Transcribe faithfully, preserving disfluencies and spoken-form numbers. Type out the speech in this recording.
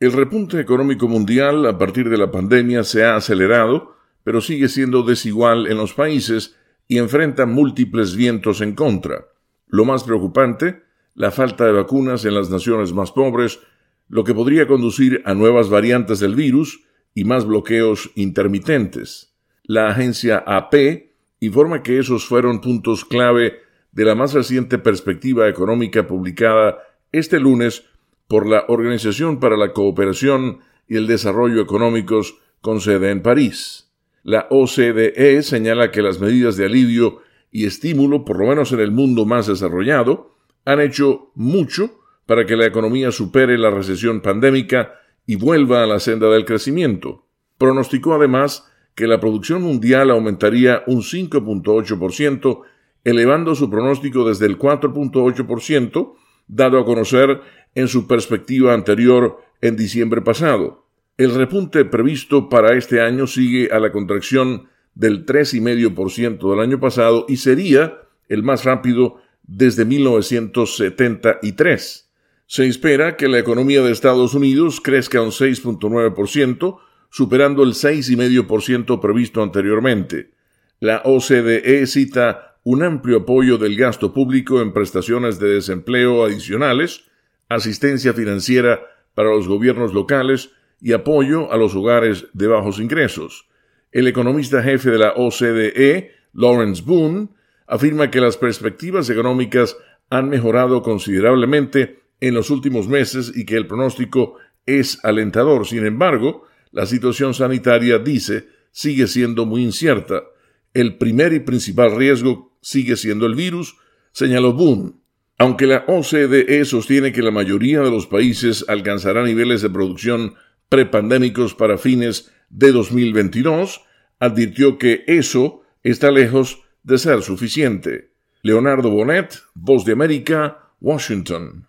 El repunte económico mundial a partir de la pandemia se ha acelerado, pero sigue siendo desigual en los países y enfrenta múltiples vientos en contra. Lo más preocupante, la falta de vacunas en las naciones más pobres, lo que podría conducir a nuevas variantes del virus y más bloqueos intermitentes. La agencia A P informa que esos fueron puntos clave de la más reciente perspectiva económica publicada este lunes por la Organización para la Cooperación y el Desarrollo Económicos con sede en París. La O C D E señala que las medidas de alivio y estímulo, por lo menos en el mundo más desarrollado, han hecho mucho para que la economía supere la recesión pandémica y vuelva a la senda del crecimiento. Pronosticó además que la producción mundial aumentaría un cinco punto ocho por ciento, elevando su pronóstico desde el cuatro punto ocho por ciento, dado a conocer en su perspectiva anterior en diciembre pasado. El repunte previsto para este año sigue a la contracción del tres coma cinco por ciento del año pasado y sería el más rápido desde mil novecientos setenta y tres. Se espera que la economía de Estados Unidos crezca un seis punto nueve por ciento, superando el seis coma cinco por ciento previsto anteriormente. La O C D E cita un amplio apoyo del gasto público en prestaciones de desempleo adicionales, asistencia financiera para los gobiernos locales y apoyo a los hogares de bajos ingresos. El economista jefe de la O C D E, Lawrence Boone, afirma que las perspectivas económicas han mejorado considerablemente en los últimos meses y que el pronóstico es alentador. Sin embargo, la situación sanitaria, dice, sigue siendo muy incierta. El primer y principal riesgo sigue siendo el virus, señaló Boone. Aunque la O C D E sostiene que la mayoría de los países alcanzará niveles de producción prepandémicos para fines de dos mil veintidós, advirtió que eso está lejos de ser suficiente. Leonardo Bonet, Voz de América, Washington.